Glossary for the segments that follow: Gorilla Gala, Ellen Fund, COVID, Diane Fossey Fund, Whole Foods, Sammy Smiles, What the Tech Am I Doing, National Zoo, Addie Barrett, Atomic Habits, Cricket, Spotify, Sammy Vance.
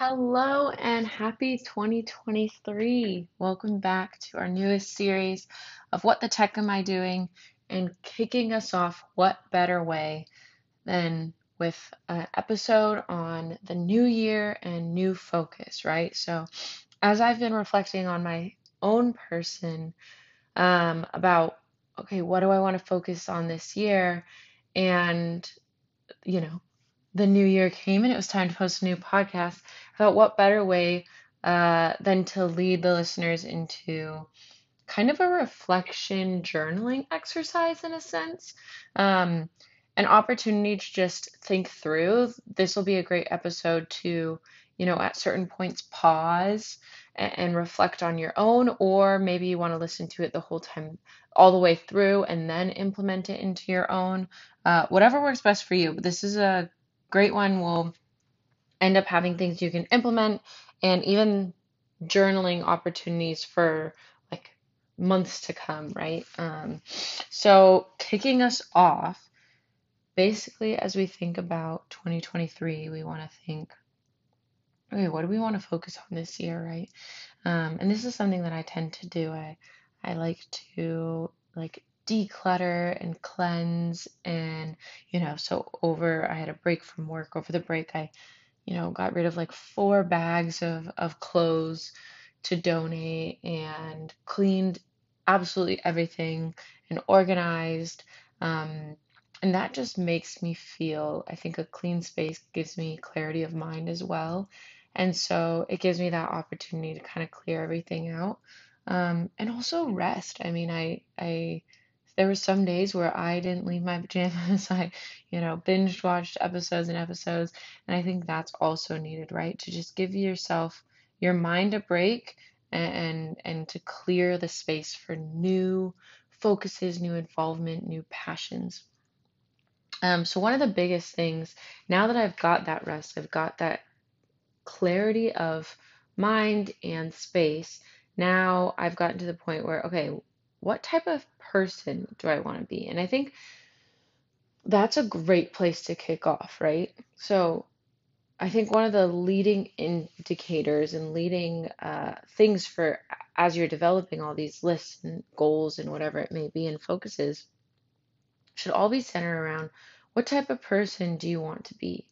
Hello and happy 2023. Welcome back to our newest series of What the Tech Am I Doing, and kicking us off, what better way than with an episode on the new year and new focus, right? So as I've been reflecting on my own person about, okay, what do I want to focus on this year? And, you know, the new year came and it was time to post a new podcast. I thought, what better way than to lead the listeners into kind of a reflection journaling exercise, in a sense, an opportunity to just think through. This will be a great episode to, you know, at certain points pause and reflect on your own, or maybe you want to listen to it the whole time, all the way through, and then implement it into your own, whatever works best for you. But this is a great one. We'll end up having things you can implement and even journaling opportunities for like months to come, right? So kicking us off, basically, as we think about 2023, we want to think, okay, what do we want to focus on this year, right? And this is something that I tend to do. I like to declutter and cleanse, and, you know, so I had a break from work. Over the break, I, you know, got rid of like 4 bags of clothes to donate, and cleaned absolutely everything and organized. And that just makes me feel, I think a clean space gives me clarity of mind as well. And so it gives me that opportunity to kind of clear everything out. And also rest. I mean, there were some days where I didn't leave my pajamas. I, you know, binge watched episodes and episodes. And I think that's also needed, right? To just give yourself, your mind a break, and to clear the space for new focuses, new involvement, new passions. So one of the biggest things, now that I've got that rest, I've got that clarity of mind and space, now I've gotten to the point where, okay, what type of person do I want to be? And I think that's a great place to kick off, right? So I think one of the leading indicators and leading things for as you're developing all these lists and goals and whatever it may be and focuses should all be centered around, what type of person do you want to be?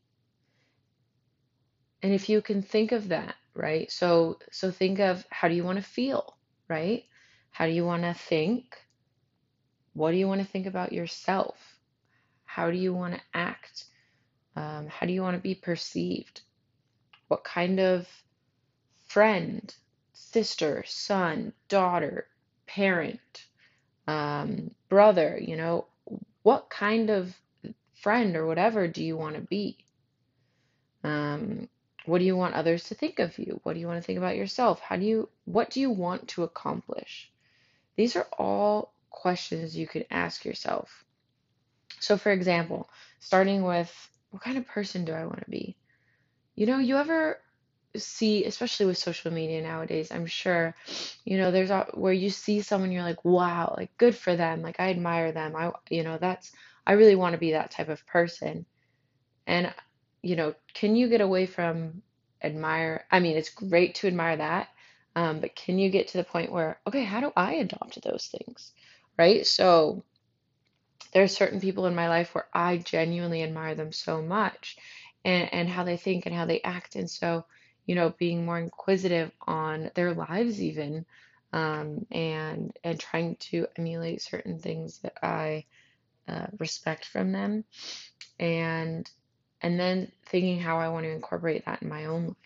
And if you can think of that, right? So think of, how do you want to feel, right? How do you want to think? What do you want to think about yourself? How do you want to act? How do you want to be perceived? What kind of friend, sister, son, daughter, parent, brother, you know, what kind of friend or whatever do you want to be? What do you want others to think of you? What do you want to think about yourself? What do you want to accomplish? These are all questions you could ask yourself. So for example, starting with, what kind of person do I want to be? You know, you ever see, especially with social media nowadays, I'm sure, you know, there's where you see someone, you're like, wow, like good for them. Like I admire them. I really want to be that type of person. And, you know, can you get away from admire? I mean, it's great to admire that. But can you get to the point where, okay, how do I adopt those things, right? So there are certain people in my life where I genuinely admire them so much, and how they think and how they act. And so, you know, being more inquisitive on their lives even, and trying to emulate certain things that I respect from them, and then thinking how I want to incorporate that in my own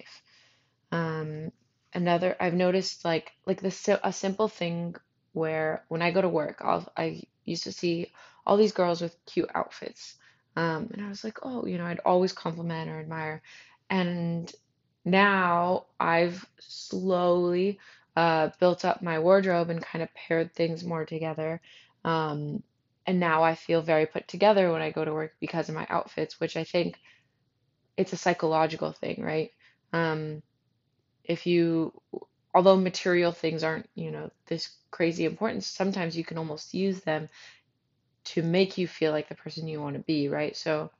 life. Another, I've noticed a simple thing where when I go to work, I used to see all these girls with cute outfits. And I was like, oh, you know, I'd always compliment or admire. And now I've slowly built up my wardrobe and kind of paired things more together. And now I feel very put together when I go to work because of my outfits, which I think it's a psychological thing, right? Although material things aren't, you know, this crazy importance, sometimes you can almost use them to make you feel like the person you want to be, right? So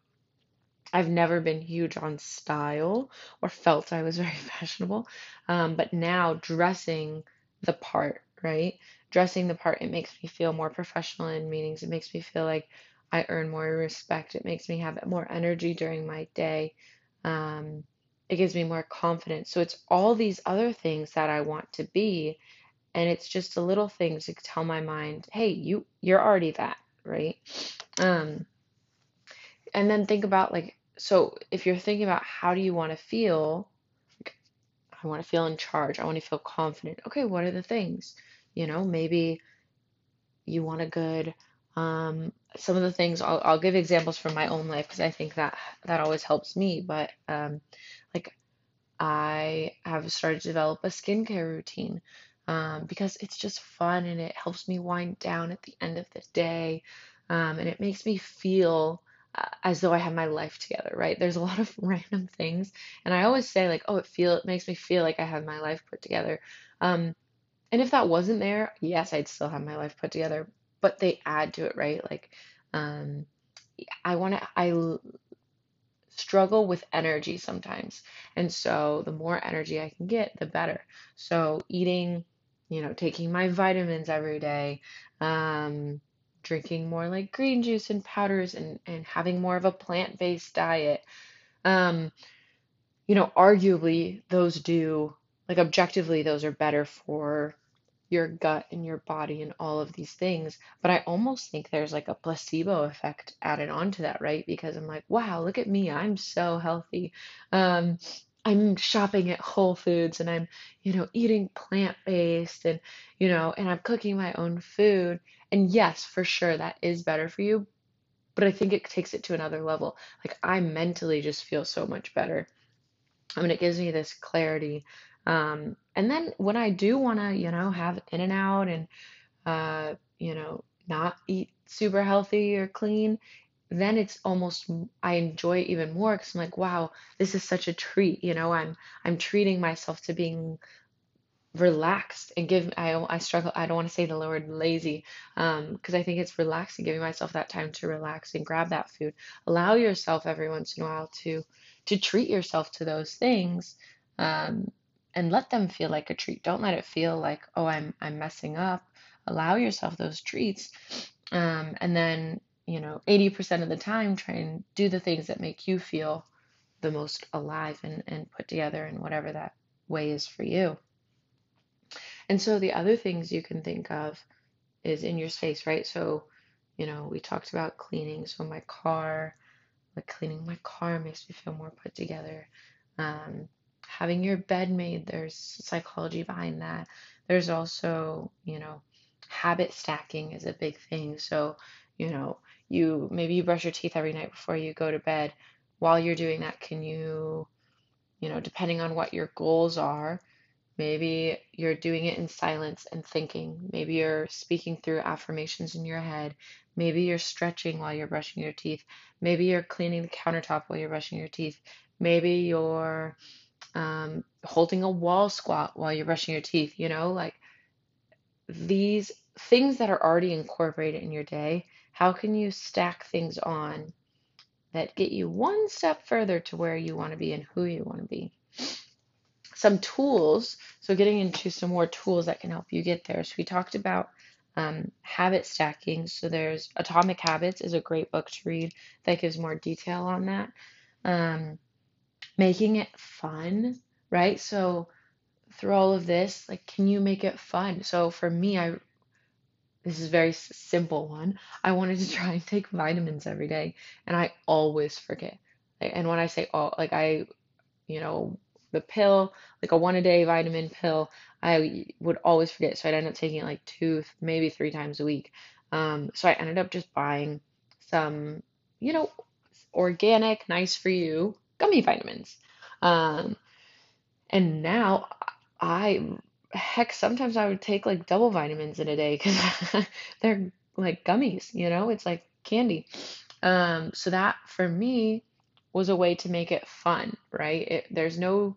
I've never been huge on style or felt I was very fashionable. But now dressing the part, right? Dressing the part, it makes me feel more professional in meetings. It makes me feel like I earn more respect. It makes me have more energy during my day. It gives me more confidence. So it's all these other things that I want to be. And it's just a little thing to tell my mind, hey, you're already that, right? And then think about, like, so if you're thinking about how do you want to feel, I want to feel in charge. I want to feel confident. Okay, what are the things? You know, maybe you want a good, some of the things, I'll give examples from my own life because I think that always helps me. But like I have started to develop a skincare routine because it's just fun and it helps me wind down at the end of the day. And it makes me feel as though I have my life together, right? There's a lot of random things. And I always say, like, oh, it makes me feel like I have my life put together. And if that wasn't there, yes, I'd still have my life put together, but they add to it, right? Like, I struggle with energy sometimes. And so the more energy I can get, the better. So eating, you know, taking my vitamins every day, drinking more like green juice and powders and having more of a plant-based diet. You know, arguably those do, like, objectively, those are better for your gut and your body and all of these things. But I almost think there's like a placebo effect added onto that, right? Because I'm like, wow, look at me. I'm so healthy. I'm shopping at Whole Foods and I'm, you know, eating plant-based and, you know, and I'm cooking my own food. And yes, for sure, that is better for you. But I think it takes it to another level. Like, I mentally just feel so much better. I mean, it gives me this clarity. And then when I do want to, you know, have in and out and, you know, not eat super healthy or clean, then it's almost, I enjoy it even more because I'm like, wow, this is such a treat. You know, I'm treating myself to being relaxed and I struggle. I don't want to say the word lazy. Cause I think it's relaxing, giving myself that time to relax and grab that food, allow yourself every once in a while to treat yourself to those things. And let them feel like a treat. Don't let it feel like, oh, I'm messing up. Allow yourself those treats. And then, you know, 80% of the time, try and do the things that make you feel the most alive and put together in whatever that way is for you. And so the other things you can think of is in your space, right? So, you know, we talked about cleaning. So my car, like, cleaning my car makes me feel more put together. Having your bed made, there's psychology behind that. There's also, you know, habit stacking is a big thing. So, you know, maybe you brush your teeth every night before you go to bed. While you're doing that, can you, you know, depending on what your goals are, maybe you're doing it in silence and thinking. Maybe you're speaking through affirmations in your head. Maybe you're stretching while you're brushing your teeth. Maybe you're cleaning the countertop while you're brushing your teeth. Maybe you're holding a wall squat while you're brushing your teeth, you know, like, these things that are already incorporated in your day, how can you stack things on that get you one step further to where you want to be and who you want to be? Some tools. So getting into some more tools that can help you get there. So we talked about habit stacking. So there's Atomic Habits is a great book to read that gives more detail on that. Making it fun, right? So through all of this, like, can you make it fun? So for me, this is a very simple one. I wanted to try and take vitamins every day, and I always forget. And when I say all, like, I, you know, the pill, like a one a day vitamin pill, I would always forget. So I'd end up taking it like 2, maybe 3 times a week. So I ended up just buying some, you know, organic, nice for you gummy vitamins. And now sometimes I would take like double vitamins in a day because they're like gummies, you know, it's like candy. So that for me was a way to make it fun, right? There's no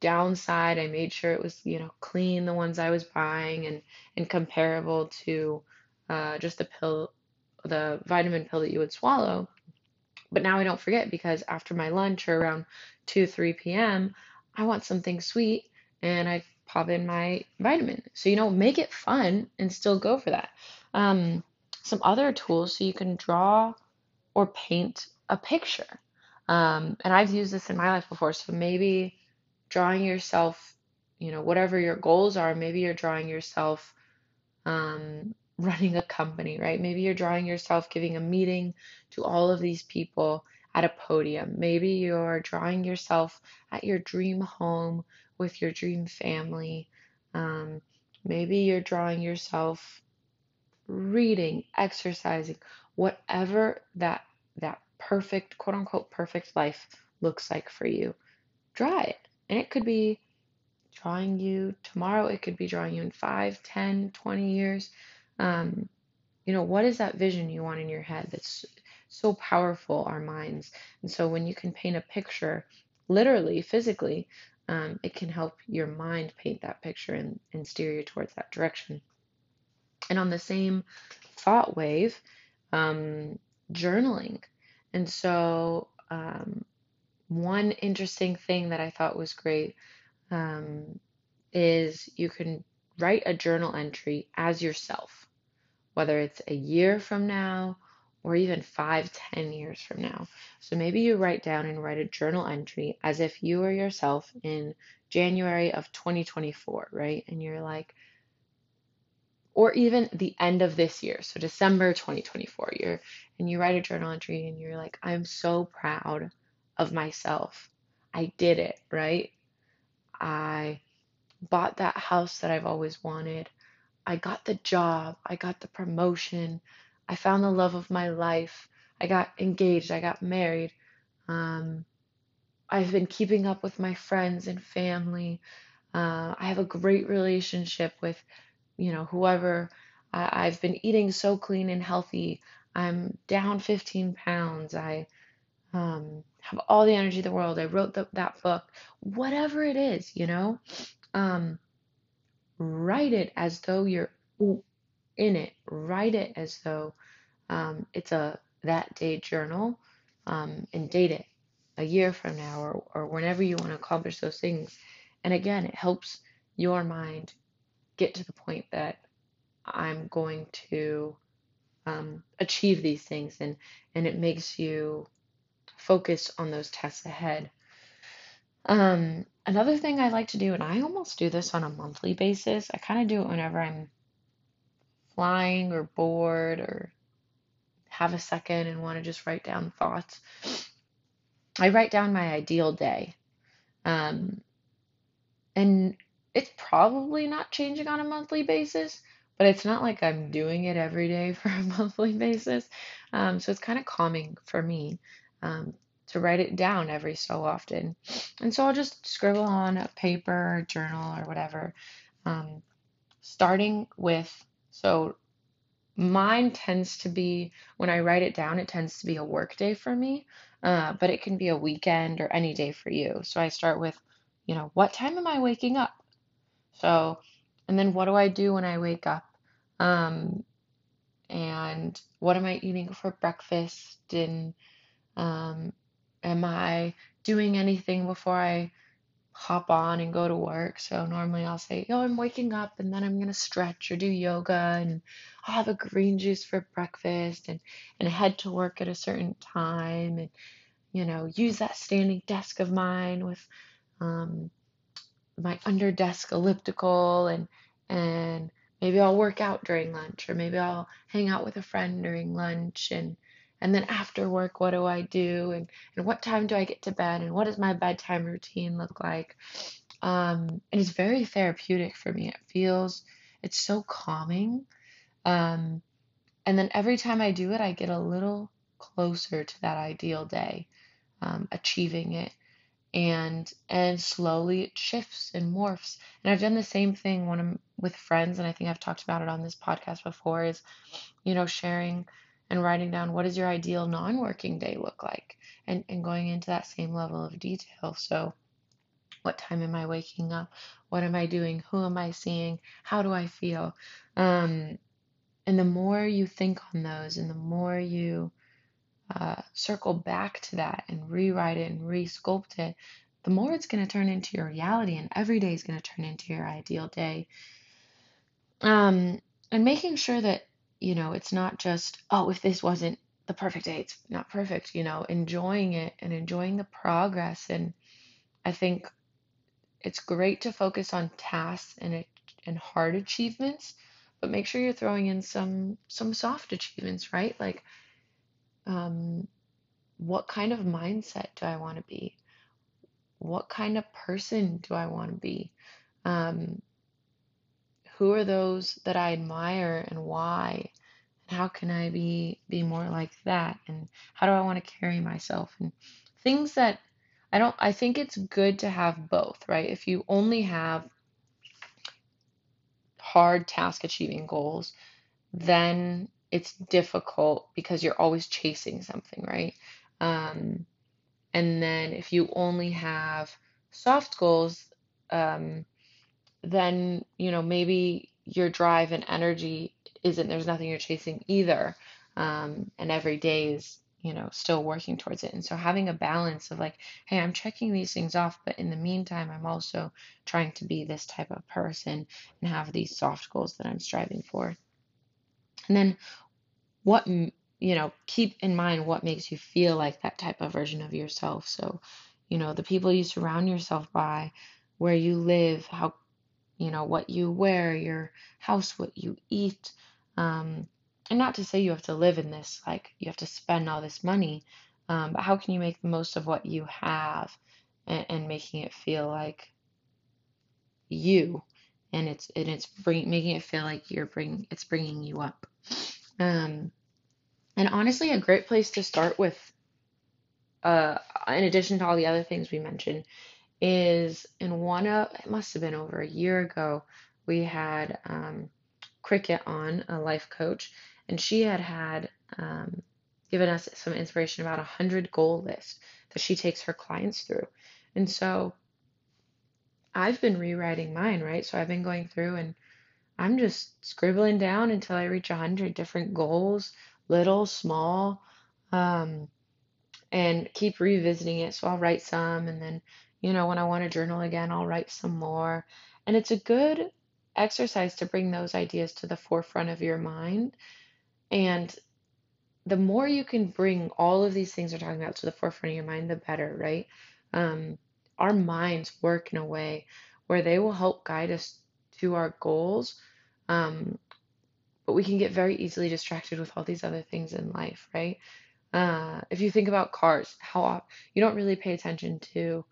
downside. I made sure it was, you know, clean, the ones I was buying, and comparable to just the vitamin pill that you would swallow. But now I don't forget, because after my lunch or around 2, 3 p.m., I want something sweet and I pop in my vitamin. So, you know, make it fun and still go for that. Some other tools, so you can draw or paint a picture. And I've used this in my life before. So maybe drawing yourself, you know, whatever your goals are, maybe you're drawing yourself running a company, right? Maybe you're drawing yourself giving a meeting to all of these people at a podium. Maybe you're drawing yourself at your dream home with your dream family. Maybe you're drawing yourself reading, exercising, whatever that perfect, quote unquote, perfect life looks like for you. Draw it. And it could be drawing you tomorrow. It could be drawing you in 5, 10, 20 years. You know, what is that vision you want in your head? That's so powerful, our minds. And so when you can paint a picture, literally, physically, it can help your mind paint that picture and steer you towards that direction. And on the same thought wave, journaling. And so one interesting thing that I thought was great is you can write a journal entry as yourself, whether it's a year from now or even 5, 10 years from now. So maybe you write down and write a journal entry as if you were yourself in January of 2024, right? And you're like, or even the end of this year, so December 2024, and you write a journal entry and you're like, I'm so proud of myself. I did it, right? I bought that house that I've always wanted. I got the job. I got the promotion. I found the love of my life. I got engaged. I got married. I've been keeping up with my friends and family. I have a great relationship with, you know, whoever. I've been eating so clean and healthy. I'm down 15 pounds. I have all the energy in the world. I wrote that book, whatever it is, you know, write it as though you're in it. Write it as though it's a that day journal, and date it a year from now or whenever you want to accomplish those things. And again, it helps your mind get to the point that I'm going to achieve these things, and it makes you focus on those tests ahead. Another thing I like to do, and I almost do this on a monthly basis, I kind of do it whenever I'm flying or bored or have a second and want to just write down thoughts. I write down my ideal day. And it's probably not changing on a monthly basis, but it's not like I'm doing it every day for a monthly basis. So it's kind of calming for me to write it down every so often. And so I'll just scribble on a paper, or a journal, or whatever, starting with, so mine tends to be, when I write it down, it tends to be a work day for me, but it can be a weekend or any day for you. So I start with, you know, what time am I waking up? So, and then what do I do when I wake up? And what am I eating for breakfast? And am I doing anything before I hop on and go to work? So normally I'll say, yo, I'm waking up and then I'm going to stretch or do yoga and I'll have a green juice for breakfast and head to work at a certain time and, you know, use that standing desk of mine with, my under desk elliptical and maybe I'll work out during lunch, or maybe I'll hang out with a friend during lunch, and then after work, what do I do? And what time do I get to bed? And what does my bedtime routine look like? And it's very therapeutic for me. It's so calming. And then every time I do it, I get a little closer to that ideal day, achieving it. And slowly it shifts and morphs. And I've done the same thing when I'm with friends, and I think I've talked about it on this podcast before, is, you know, sharing and writing down, what does your ideal non-working day look like? And going into that same level of detail. So what time am I waking up? What am I doing? Who am I seeing? How do I feel? And the more you think on those and the more you circle back to that and rewrite it and re-sculpt it, the more it's going to turn into your reality, and every day is going to turn into your ideal day. And making sure that, you know, it's not just, oh, if this wasn't the perfect day, it's not perfect, you know, enjoying it and enjoying the progress. And I think it's great to focus on tasks and hard achievements, but make sure you're throwing in some soft achievements, right? Like, what kind of mindset do I want to be? What kind of person do I want to be? Who are those that I admire and why? And how can I be more like that? And how do I want to carry myself? And things that I think it's good to have both, right? If you only have hard task achieving goals, then it's difficult because you're always chasing something, right? And then if you only have soft goals, then, you know, maybe your drive and energy there's nothing you're chasing either. And every day is, you know, still working towards it. And so having a balance of like, hey, I'm checking these things off, but in the meantime, I'm also trying to be this type of person and have these soft goals that I'm striving for. And then keep in mind what makes you feel like that type of version of yourself. So, you know, the people you surround yourself by, where you live, how, you know, what you wear, your house, what you eat. And not to say you have to live in this, like you have to spend all this money, but how can you make the most of what you have and making it feel like you, and it's bringing you up. And honestly, a great place to start with, in addition to all the other things we mentioned, is it must have been over a year ago, we had Cricket on, a life coach, and she had given us some inspiration about 100 goal list that she takes her clients through. And so I've been rewriting mine, right? So I've been going through and I'm just scribbling down until I reach 100 different goals, little, small, and keep revisiting it. So I'll write some, and then, you know, when I want to journal again, I'll write some more. And it's a good exercise to bring those ideas to the forefront of your mind. And the more you can bring all of these things we're talking about to the forefront of your mind, the better, right? Our minds work in a way where they will help guide us to our goals, but we can get very easily distracted with all these other things in life, right? If you think about cars, you don't really pay attention to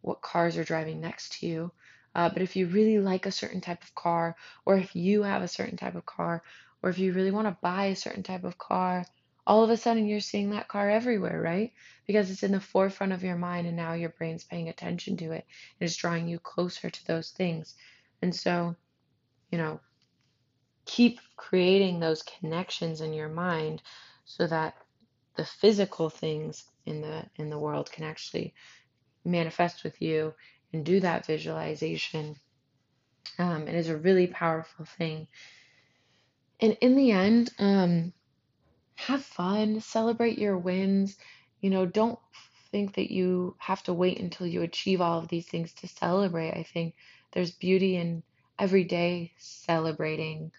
what cars are driving next to you, but if you really like a certain type of car, or if you have a certain type of car, or if you really want to buy a certain type of car, all of a sudden you're seeing that car everywhere, right? Because it's in the forefront of your mind, and now your brain's paying attention to it, and it's drawing you closer to those things. And so, you know, keep creating those connections in your mind so that the physical things in the world can actually manifest with you, and do that visualization. It is a really powerful thing. And in the end, have fun, celebrate your wins. You know, don't think that you have to wait until you achieve all of these things to celebrate. I think there's beauty in every day celebrating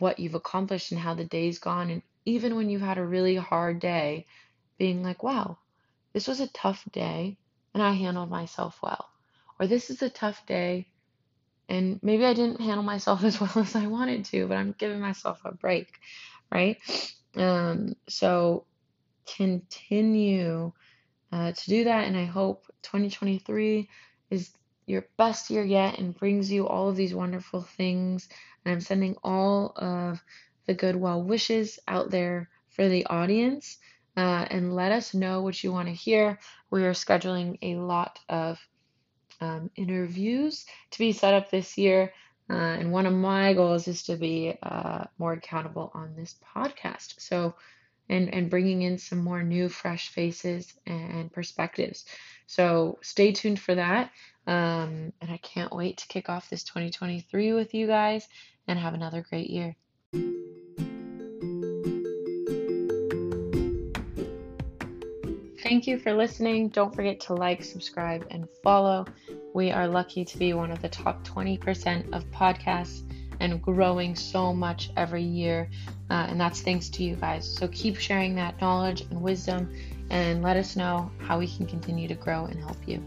what you've accomplished and how the day's gone. And even when you've had a really hard day, being like, wow, this was a tough day and I handled myself well. Or this is a tough day and maybe I didn't handle myself as well as I wanted to, but I'm giving myself a break, right? So continue to do that. And I hope 2023 is your best year yet and brings you all of these wonderful things. And I'm sending all of the good well wishes out there for the audience. And let us know what you want to hear. We are scheduling a lot of interviews to be set up this year. And one of my goals is to be more accountable on this podcast. So, and bringing in some more new, fresh faces and perspectives. So stay tuned for that. And I can't wait to kick off this 2023 with you guys and have another great year. Thank you for listening. Don't forget to like, subscribe, and follow. We are lucky to be one of the top 20% of podcasts and growing so much every year. And that's thanks to you guys. So keep sharing that knowledge and wisdom and let us know how we can continue to grow and help you.